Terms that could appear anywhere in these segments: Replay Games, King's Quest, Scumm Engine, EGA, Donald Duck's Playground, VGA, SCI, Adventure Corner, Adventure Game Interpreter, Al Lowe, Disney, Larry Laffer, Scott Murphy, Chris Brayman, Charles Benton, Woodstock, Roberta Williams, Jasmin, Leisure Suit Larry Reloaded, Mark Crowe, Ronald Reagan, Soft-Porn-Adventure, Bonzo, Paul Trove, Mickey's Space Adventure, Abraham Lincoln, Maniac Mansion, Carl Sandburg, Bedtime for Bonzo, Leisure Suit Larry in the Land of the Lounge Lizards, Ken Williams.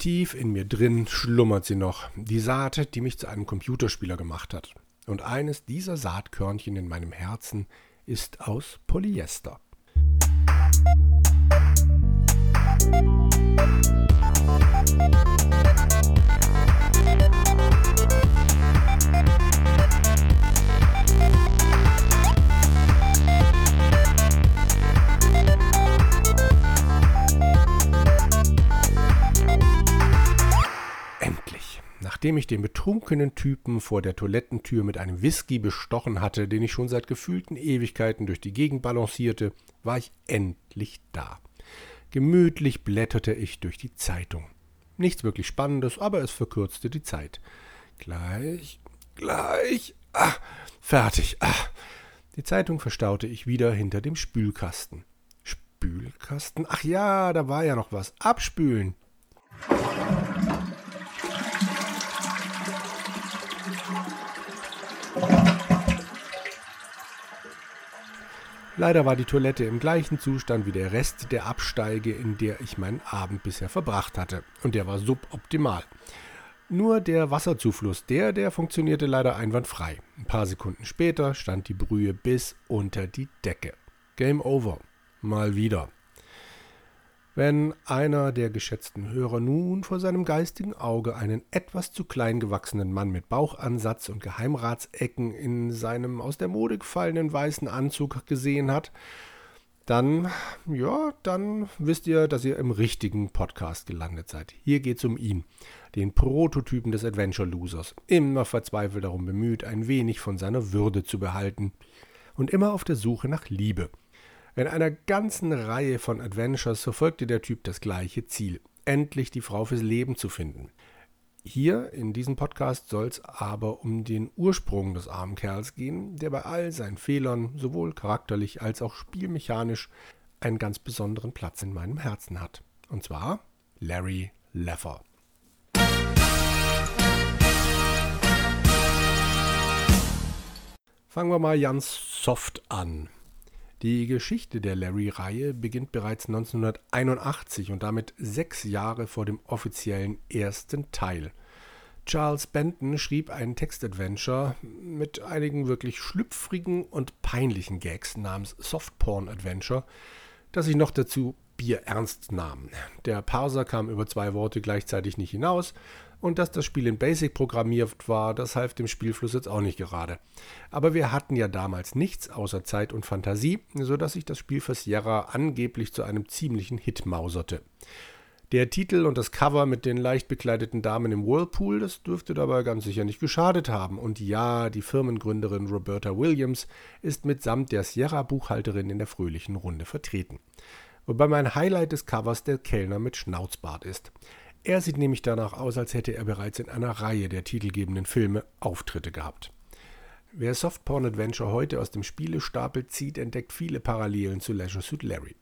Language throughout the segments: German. Tief in mir drin schlummert sie noch, die Saat, die mich zu einem Computerspieler gemacht hat. Und eines dieser Saatkörnchen in meinem Herzen ist aus Polyester. Nachdem ich den betrunkenen Typen vor der Toilettentür mit einem Whisky bestochen hatte, den ich schon seit gefühlten Ewigkeiten durch die Gegend balancierte, war ich endlich da. Gemütlich blätterte ich durch die Zeitung. Nichts wirklich Spannendes, aber es verkürzte die Zeit. Gleich, fertig, Die Zeitung verstaute ich wieder hinter dem Spülkasten. Spülkasten? Ach ja, da war ja noch was. Abspülen! Leider war die Toilette im gleichen Zustand wie der Rest der Absteige, in der ich meinen Abend bisher verbracht hatte. Und der war suboptimal. Nur der Wasserzufluss, der funktionierte leider einwandfrei. Ein paar Sekunden später stand die Brühe bis unter die Decke. Game over. Mal wieder. Wenn einer der geschätzten Hörer nun vor seinem geistigen Auge einen etwas zu klein gewachsenen Mann mit Bauchansatz und Geheimratsecken in seinem aus der Mode gefallenen weißen Anzug gesehen hat, dann wisst ihr, dass ihr im richtigen Podcast gelandet seid. Hier geht's um ihn, den Prototypen des Adventure-Losers, immer verzweifelt darum bemüht, ein wenig von seiner Würde zu behalten und immer auf der Suche nach Liebe. In einer ganzen Reihe von Adventures verfolgte der Typ das gleiche Ziel, endlich die Frau fürs Leben zu finden. Hier in diesem Podcast soll es aber um den Ursprung des armen Kerls gehen, der bei all seinen Fehlern, sowohl charakterlich als auch spielmechanisch, einen ganz besonderen Platz in meinem Herzen hat. Und zwar Larry Laffer. Fangen wir mal ganz soft an. Die Geschichte der Larry-Reihe beginnt bereits 1981 und damit 6 Jahre vor dem offiziellen ersten Teil. Charles Benton schrieb einen Text-Adventure mit einigen wirklich schlüpfrigen und peinlichen Gags namens Soft-Porn-Adventure, das sich noch dazu bierernst nahm. Der Parser kam über 2 Worte gleichzeitig nicht hinaus. Und dass das Spiel in Basic programmiert war, das half dem Spielfluss jetzt auch nicht gerade. Aber wir hatten ja damals nichts außer Zeit und Fantasie, sodass sich das Spiel für Sierra angeblich zu einem ziemlichen Hit mauserte. Der Titel und das Cover mit den leicht bekleideten Damen im Whirlpool, das dürfte dabei ganz sicher nicht geschadet haben. Und ja, die Firmengründerin Roberta Williams ist mitsamt der Sierra-Buchhalterin in der fröhlichen Runde vertreten. Wobei mein Highlight des Covers der Kellner mit Schnauzbart ist. Er sieht nämlich danach aus, als hätte er bereits in einer Reihe der titelgebenden Filme Auftritte gehabt. Wer Soft-Porn-Adventure heute aus dem Spielestapel zieht, entdeckt viele Parallelen zu Leisure Suit Larry.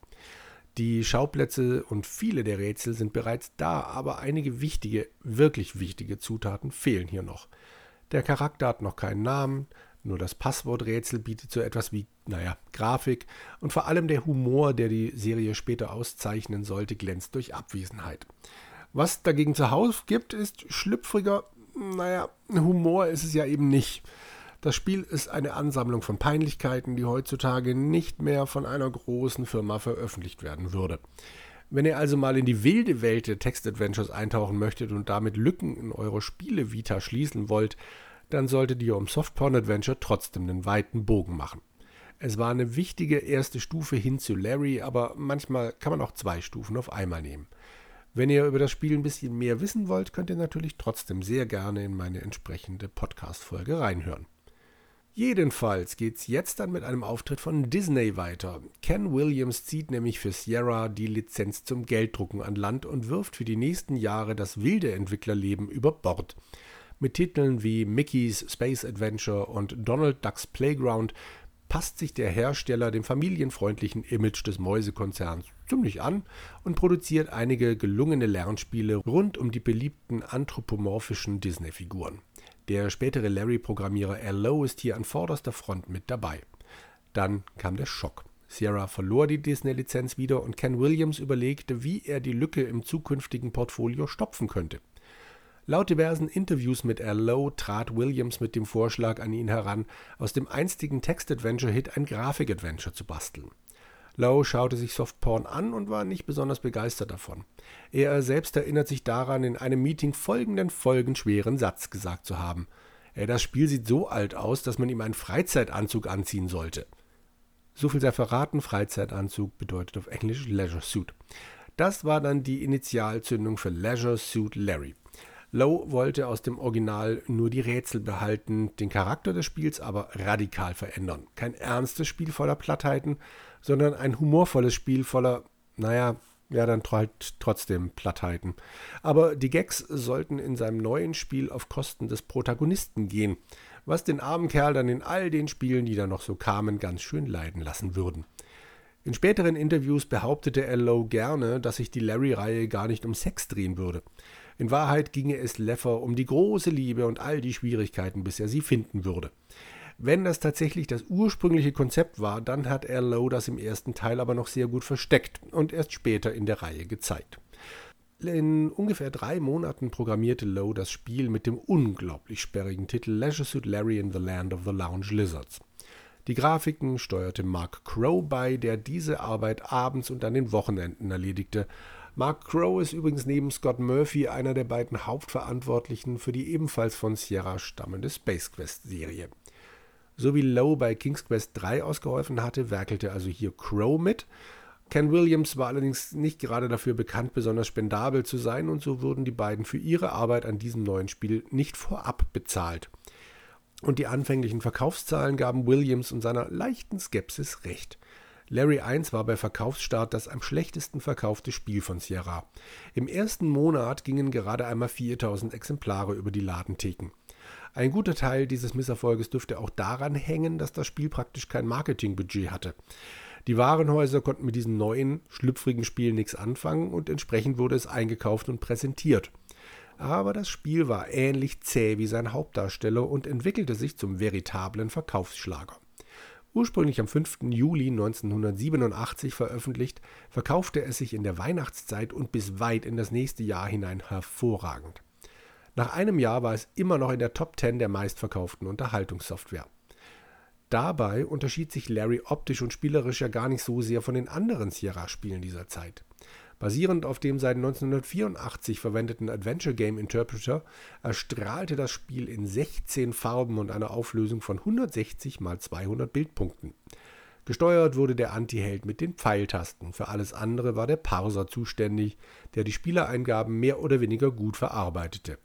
Die Schauplätze und viele der Rätsel sind bereits da, aber einige wichtige, wirklich wichtige Zutaten fehlen hier noch. Der Charakter hat noch keinen Namen, nur das Passworträtsel bietet so etwas wie, Grafik und vor allem der Humor, der die Serie später auszeichnen sollte, glänzt durch Abwesenheit. Was dagegen zuhauf gibt, ist schlüpfriger, Humor ist es ja eben nicht. Das Spiel ist eine Ansammlung von Peinlichkeiten, die heutzutage nicht mehr von einer großen Firma veröffentlicht werden würde. Wenn ihr also mal in die wilde Welt der Text-Adventures eintauchen möchtet und damit Lücken in eurer Spiele-Vita schließen wollt, dann solltet ihr um Soft-Porn-Adventure trotzdem einen weiten Bogen machen. Es war eine wichtige erste Stufe hin zu Larry, aber manchmal kann man auch 2 Stufen auf einmal nehmen. Wenn ihr über das Spiel ein bisschen mehr wissen wollt, könnt ihr natürlich trotzdem sehr gerne in meine entsprechende Podcast-Folge reinhören. Jedenfalls geht's jetzt dann mit einem Auftritt von Disney weiter. Ken Williams zieht nämlich für Sierra die Lizenz zum Gelddrucken an Land und wirft für die nächsten Jahre das wilde Entwicklerleben über Bord. Mit Titeln wie Mickey's Space Adventure und Donald Duck's Playground passt sich der Hersteller dem familienfreundlichen Image des Mäusekonzerns ziemlich an und produziert einige gelungene Lernspiele rund um die beliebten anthropomorphischen Disney-Figuren. Der spätere Larry-Programmierer Al Lowe ist hier an vorderster Front mit dabei. Dann kam der Schock. Sierra verlor die Disney-Lizenz wieder und Ken Williams überlegte, wie er die Lücke im zukünftigen Portfolio stopfen könnte. Laut diversen Interviews mit Al Lowe trat Williams mit dem Vorschlag an ihn heran, aus dem einstigen Text-Adventure-Hit ein Grafik-Adventure zu basteln. Lowe schaute sich Softporn an und war nicht besonders begeistert davon. Er selbst erinnert sich daran, in einem Meeting folgenschweren Satz gesagt zu haben. Das Spiel sieht so alt aus, dass man ihm einen Freizeitanzug anziehen sollte. So viel sei verraten, Freizeitanzug bedeutet auf Englisch Leisure Suit. Das war dann die Initialzündung für Leisure Suit Larry. Lowe wollte aus dem Original nur die Rätsel behalten, den Charakter des Spiels aber radikal verändern. Kein ernstes Spiel voller Plattheiten, sondern ein humorvolles Spiel voller, dann halt trotzdem Plattheiten. Aber die Gags sollten in seinem neuen Spiel auf Kosten des Protagonisten gehen, was den armen Kerl dann in all den Spielen, die da noch so kamen, ganz schön leiden lassen würden. In späteren Interviews behauptete Ello gerne, dass sich die Larry-Reihe gar nicht um Sex drehen würde. In Wahrheit ginge es Laffer um die große Liebe und all die Schwierigkeiten, bis er sie finden würde. Wenn das tatsächlich das ursprüngliche Konzept war, dann hat Ello das im ersten Teil aber noch sehr gut versteckt und erst später in der Reihe gezeigt. In ungefähr 3 Monaten programmierte Lowe das Spiel mit dem unglaublich sperrigen Titel Leisure Suit Larry in the Land of the Lounge Lizards. Die Grafiken steuerte Mark Crowe bei, der diese Arbeit abends und an den Wochenenden erledigte. Mark Crowe ist übrigens neben Scott Murphy einer der beiden Hauptverantwortlichen für die ebenfalls von Sierra stammende Space Quest-Serie. So wie Lowe bei King's Quest 3 ausgeholfen hatte, werkelte also hier Crowe mit. Ken Williams war allerdings nicht gerade dafür bekannt, besonders spendabel zu sein, und so wurden die beiden für ihre Arbeit an diesem neuen Spiel nicht vorab bezahlt. Und die anfänglichen Verkaufszahlen gaben Williams und seiner leichten Skepsis recht. Larry 1 war bei Verkaufsstart das am schlechtesten verkaufte Spiel von Sierra. Im ersten Monat gingen gerade einmal 4.000 Exemplare über die Ladentheken. Ein guter Teil dieses Misserfolges dürfte auch daran hängen, dass das Spiel praktisch kein Marketingbudget hatte. Die Warenhäuser konnten mit diesem neuen, schlüpfrigen Spiel nichts anfangen und entsprechend wurde es eingekauft und präsentiert. Aber das Spiel war ähnlich zäh wie sein Hauptdarsteller und entwickelte sich zum veritablen Verkaufsschlager. Ursprünglich am 5. Juli 1987 veröffentlicht, verkaufte es sich in der Weihnachtszeit und bis weit in das nächste Jahr hinein hervorragend. Nach einem Jahr war es immer noch in der Top 10 der meistverkauften Unterhaltungssoftware. Dabei unterschied sich Larry optisch und spielerisch ja gar nicht so sehr von den anderen Sierra-Spielen dieser Zeit. Basierend auf dem seit 1984 verwendeten Adventure Game Interpreter erstrahlte das Spiel in 16 Farben und einer Auflösung von 160 x 200 Bildpunkten. Gesteuert wurde der Anti-Held mit den Pfeiltasten, für alles andere war der Parser zuständig, der die Spielereingaben mehr oder weniger gut verarbeitete.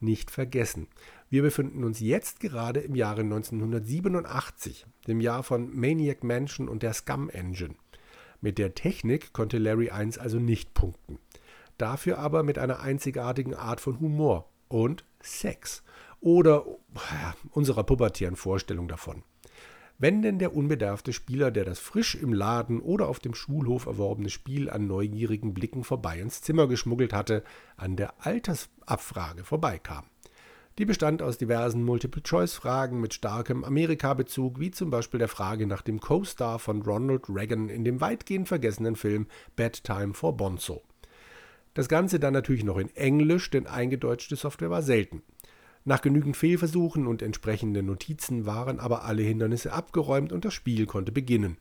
Nicht vergessen, wir befinden uns jetzt gerade im Jahre 1987, dem Jahr von Maniac Mansion und der Scumm Engine. Mit der Technik konnte Larry 1 also nicht punkten. Dafür aber mit einer einzigartigen Art von Humor und Sex. Oder unserer pubertären Vorstellung davon. Wenn denn der unbedarfte Spieler, der das frisch im Laden oder auf dem Schulhof erworbene Spiel an neugierigen Blicken vorbei ins Zimmer geschmuggelt hatte, an der Altersabfrage vorbeikam. Die bestand aus diversen Multiple-Choice-Fragen mit starkem Amerika-Bezug, wie zum Beispiel der Frage nach dem Co-Star von Ronald Reagan in dem weitgehend vergessenen Film Bedtime for Bonzo. Das Ganze dann natürlich noch in Englisch, denn eingedeutschte Software war selten. Nach genügend Fehlversuchen und entsprechenden Notizen waren aber alle Hindernisse abgeräumt und das Spiel konnte beginnen.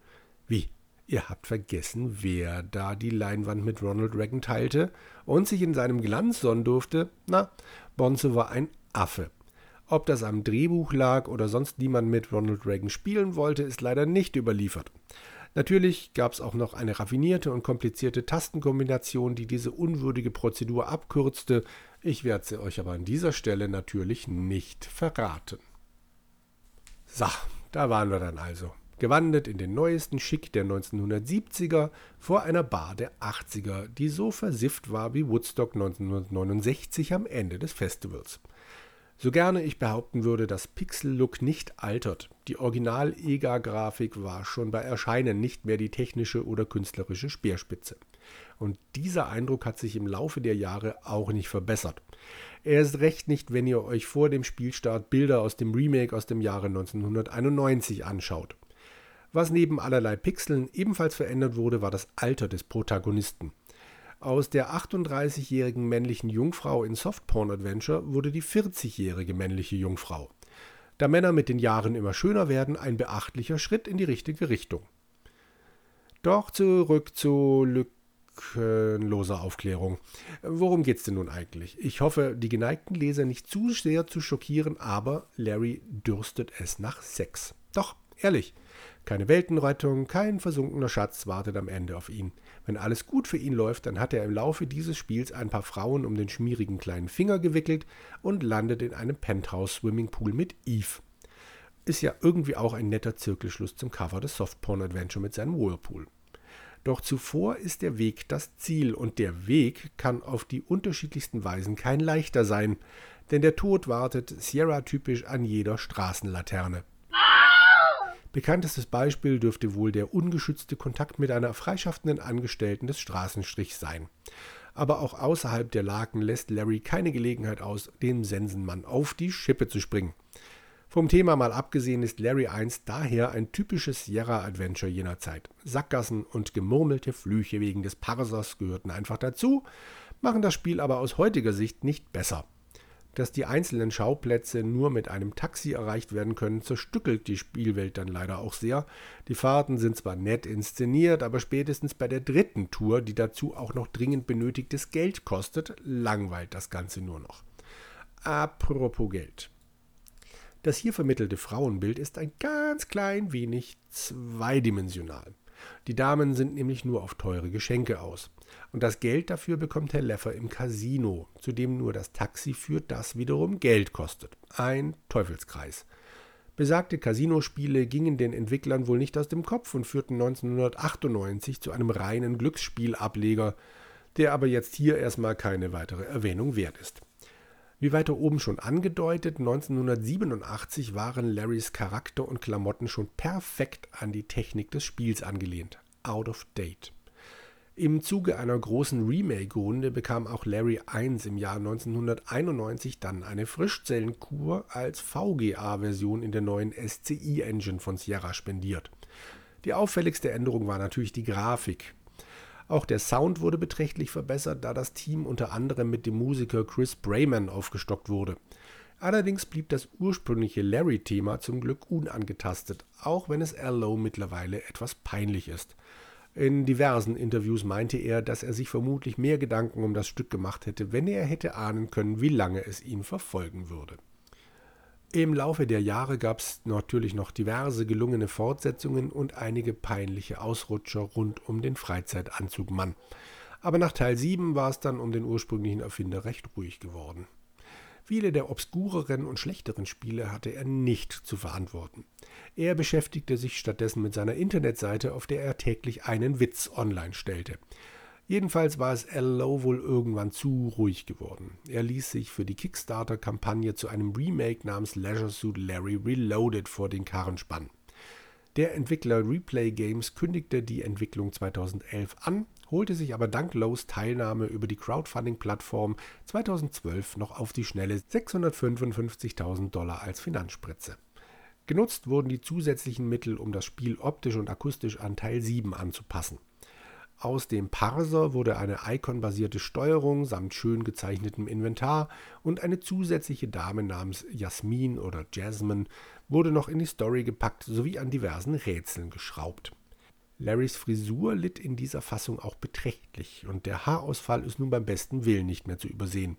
Wie? Ihr habt vergessen, wer da die Leinwand mit Ronald Reagan teilte und sich in seinem Glanz sonnen durfte? Na, Bonzo war ein Affe. Ob das am Drehbuch lag oder sonst niemand mit Ronald Reagan spielen wollte, ist leider nicht überliefert. Natürlich gab es auch noch eine raffinierte und komplizierte Tastenkombination, die diese unwürdige Prozedur abkürzte. Ich werde sie euch aber an dieser Stelle natürlich nicht verraten. So, da waren wir dann also. Gewandert in den neuesten Schick der 1970er vor einer Bar der 80er, die so versifft war wie Woodstock 1969 am Ende des Festivals. So gerne ich behaupten würde, dass Pixel-Look nicht altert. Die Original-EGA-Grafik war schon bei Erscheinen nicht mehr die technische oder künstlerische Speerspitze. Und dieser Eindruck hat sich im Laufe der Jahre auch nicht verbessert. Erst recht nicht, wenn ihr euch vor dem Spielstart Bilder aus dem Remake aus dem Jahre 1991 anschaut. Was neben allerlei Pixeln ebenfalls verändert wurde, war das Alter des Protagonisten. Aus der 38-jährigen männlichen Jungfrau in Soft-Porn-Adventure wurde die 40-jährige männliche Jungfrau. Da Männer mit den Jahren immer schöner werden, ein beachtlicher Schritt in die richtige Richtung. Doch zurück zu lückenloser Aufklärung. Worum geht's denn nun eigentlich? Ich hoffe, die geneigten Leser nicht zu sehr zu schockieren, aber Larry dürstet es nach Sex. Doch, ehrlich. Keine Weltenrettung, kein versunkener Schatz wartet am Ende auf ihn. Wenn alles gut für ihn läuft, dann hat er im Laufe dieses Spiels ein paar Frauen um den schmierigen kleinen Finger gewickelt und landet in einem Penthouse-Swimmingpool mit Eve. Ist ja irgendwie auch ein netter Zirkelschluss zum Cover des Soft-Porn-Adventure mit seinem Whirlpool. Doch zuvor ist der Weg das Ziel und der Weg kann auf die unterschiedlichsten Weisen kein leichter sein, denn der Tod wartet Sierra typisch an jeder Straßenlaterne. Bekanntestes Beispiel dürfte wohl der ungeschützte Kontakt mit einer freischaffenden Angestellten des Straßenstrichs sein. Aber auch außerhalb der Laken lässt Larry keine Gelegenheit aus, dem Sensenmann auf die Schippe zu springen. Vom Thema mal abgesehen ist Larry 1 daher ein typisches Sierra-Adventure jener Zeit. Sackgassen und gemurmelte Flüche wegen des Parsers gehörten einfach dazu, machen das Spiel aber aus heutiger Sicht nicht besser. Dass die einzelnen Schauplätze nur mit einem Taxi erreicht werden können, zerstückelt die Spielwelt dann leider auch sehr. Die Fahrten sind zwar nett inszeniert, aber spätestens bei der dritten Tour, die dazu auch noch dringend benötigtes Geld kostet, langweilt das Ganze nur noch. Apropos Geld. Das hier vermittelte Frauenbild ist ein ganz klein wenig zweidimensional. Die Damen sind nämlich nur auf teure Geschenke aus. Und das Geld dafür bekommt Herr Laffer im Casino, zu dem nur das Taxi führt, das wiederum Geld kostet. Ein Teufelskreis. Besagte Casinospiele gingen den Entwicklern wohl nicht aus dem Kopf und führten 1998 zu einem reinen Glücksspielableger, der aber jetzt hier erstmal keine weitere Erwähnung wert ist. Wie weiter oben schon angedeutet, 1987 waren Larrys Charakter und Klamotten schon perfekt an die Technik des Spiels angelehnt. Out of date. Im Zuge einer großen Remake-Runde bekam auch Larry 1 im Jahr 1991 dann eine Frischzellenkur als VGA-Version in der neuen SCI-Engine von Sierra spendiert. Die auffälligste Änderung war natürlich die Grafik. Auch der Sound wurde beträchtlich verbessert, da das Team unter anderem mit dem Musiker Chris Brayman aufgestockt wurde. Allerdings blieb das ursprüngliche Larry-Thema zum Glück unangetastet, auch wenn es Ello mittlerweile etwas peinlich ist. In diversen Interviews meinte er, dass er sich vermutlich mehr Gedanken um das Stück gemacht hätte, wenn er hätte ahnen können, wie lange es ihn verfolgen würde. Im Laufe der Jahre gab es natürlich noch diverse gelungene Fortsetzungen und einige peinliche Ausrutscher rund um den Freizeitanzugmann. Aber nach Teil 7 war es dann um den ursprünglichen Erfinder recht ruhig geworden. Viele der obskureren und schlechteren Spiele hatte er nicht zu verantworten. Er beschäftigte sich stattdessen mit seiner Internetseite, auf der er täglich einen Witz online stellte. Jedenfalls war es Al Lowe wohl irgendwann zu ruhig geworden. Er ließ sich für die Kickstarter-Kampagne zu einem Remake namens Leisure Suit Larry Reloaded vor den Karren spannen. Der Entwickler Replay Games kündigte die Entwicklung 2011 an, holte sich aber dank Lowes Teilnahme über die Crowdfunding-Plattform 2012 noch auf die schnelle $655.000 als Finanzspritze. Genutzt wurden die zusätzlichen Mittel, um das Spiel optisch und akustisch an Teil 7 anzupassen. Aus dem Parser wurde eine Icon-basierte Steuerung samt schön gezeichnetem Inventar und eine zusätzliche Dame namens Jasmin oder Jasmin wurde noch in die Story gepackt sowie an diversen Rätseln geschraubt. Larrys Frisur litt in dieser Fassung auch beträchtlich und der Haarausfall ist nun beim besten Willen nicht mehr zu übersehen.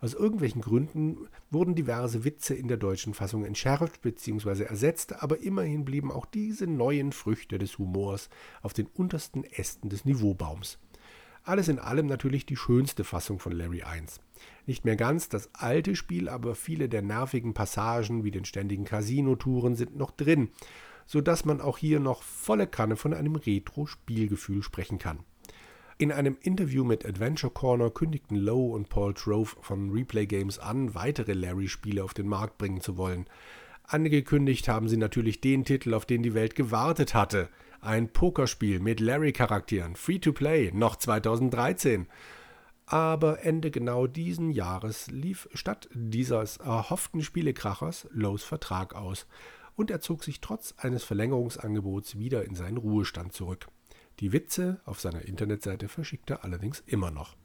Aus irgendwelchen Gründen wurden diverse Witze in der deutschen Fassung entschärft bzw. ersetzt, aber immerhin blieben auch diese neuen Früchte des Humors auf den untersten Ästen des Niveaubaums. Alles in allem natürlich die schönste Fassung von Larry 1. Nicht mehr ganz das alte Spiel, aber viele der nervigen Passagen wie den ständigen Casino-Touren sind noch drin, sodass man auch hier noch volle Kanne von einem Retro-Spielgefühl sprechen kann. In einem Interview mit Adventure Corner kündigten Lowe und Paul Trove von Replay Games an, weitere Larry-Spiele auf den Markt bringen zu wollen. Angekündigt haben sie natürlich den Titel, auf den die Welt gewartet hatte. Ein Pokerspiel mit Larry-Charakteren, Free-to-Play, noch 2013. Aber Ende genau diesen Jahres lief statt dieses erhofften Spielekrachers Lowes Vertrag aus. und er zog sich trotz eines Verlängerungsangebots wieder in seinen Ruhestand zurück. Die Witze auf seiner Internetseite verschickt er allerdings immer noch.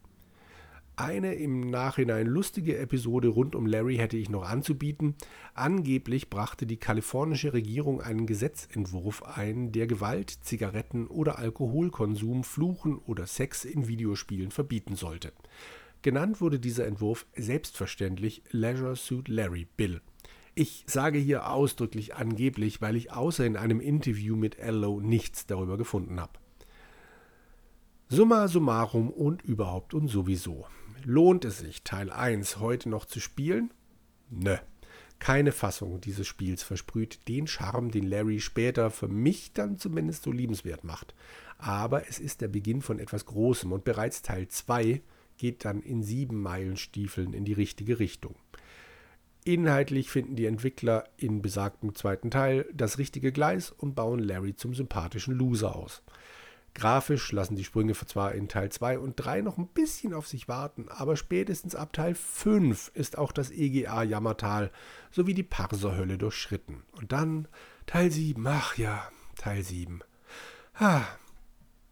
Eine im Nachhinein lustige Episode rund um Larry hätte ich noch anzubieten. Angeblich brachte die kalifornische Regierung einen Gesetzentwurf ein, der Gewalt, Zigaretten oder Alkoholkonsum, Fluchen oder Sex in Videospielen verbieten sollte. Genannt wurde dieser Entwurf selbstverständlich Leisure Suit Larry Bill. Ich sage hier ausdrücklich angeblich, weil ich außer in einem Interview mit Ello nichts darüber gefunden habe. Summa summarum und überhaupt und sowieso. Lohnt es sich, Teil 1 heute noch zu spielen? Nö. Keine Fassung dieses Spiels versprüht den Charme, den Larry später für mich dann zumindest so liebenswert macht. Aber es ist der Beginn von etwas Großem und bereits Teil 2 geht dann in 7-Meilen-Stiefeln in die richtige Richtung. Inhaltlich finden die Entwickler in besagtem zweiten Teil das richtige Gleis und bauen Larry zum sympathischen Loser aus. Grafisch lassen die Sprünge zwar in Teil 2 und 3 noch ein bisschen auf sich warten, aber spätestens ab Teil 5 ist auch das EGA-Jammertal sowie die Parserhölle durchschritten. Und dann Teil 7, ach ja, Teil 7.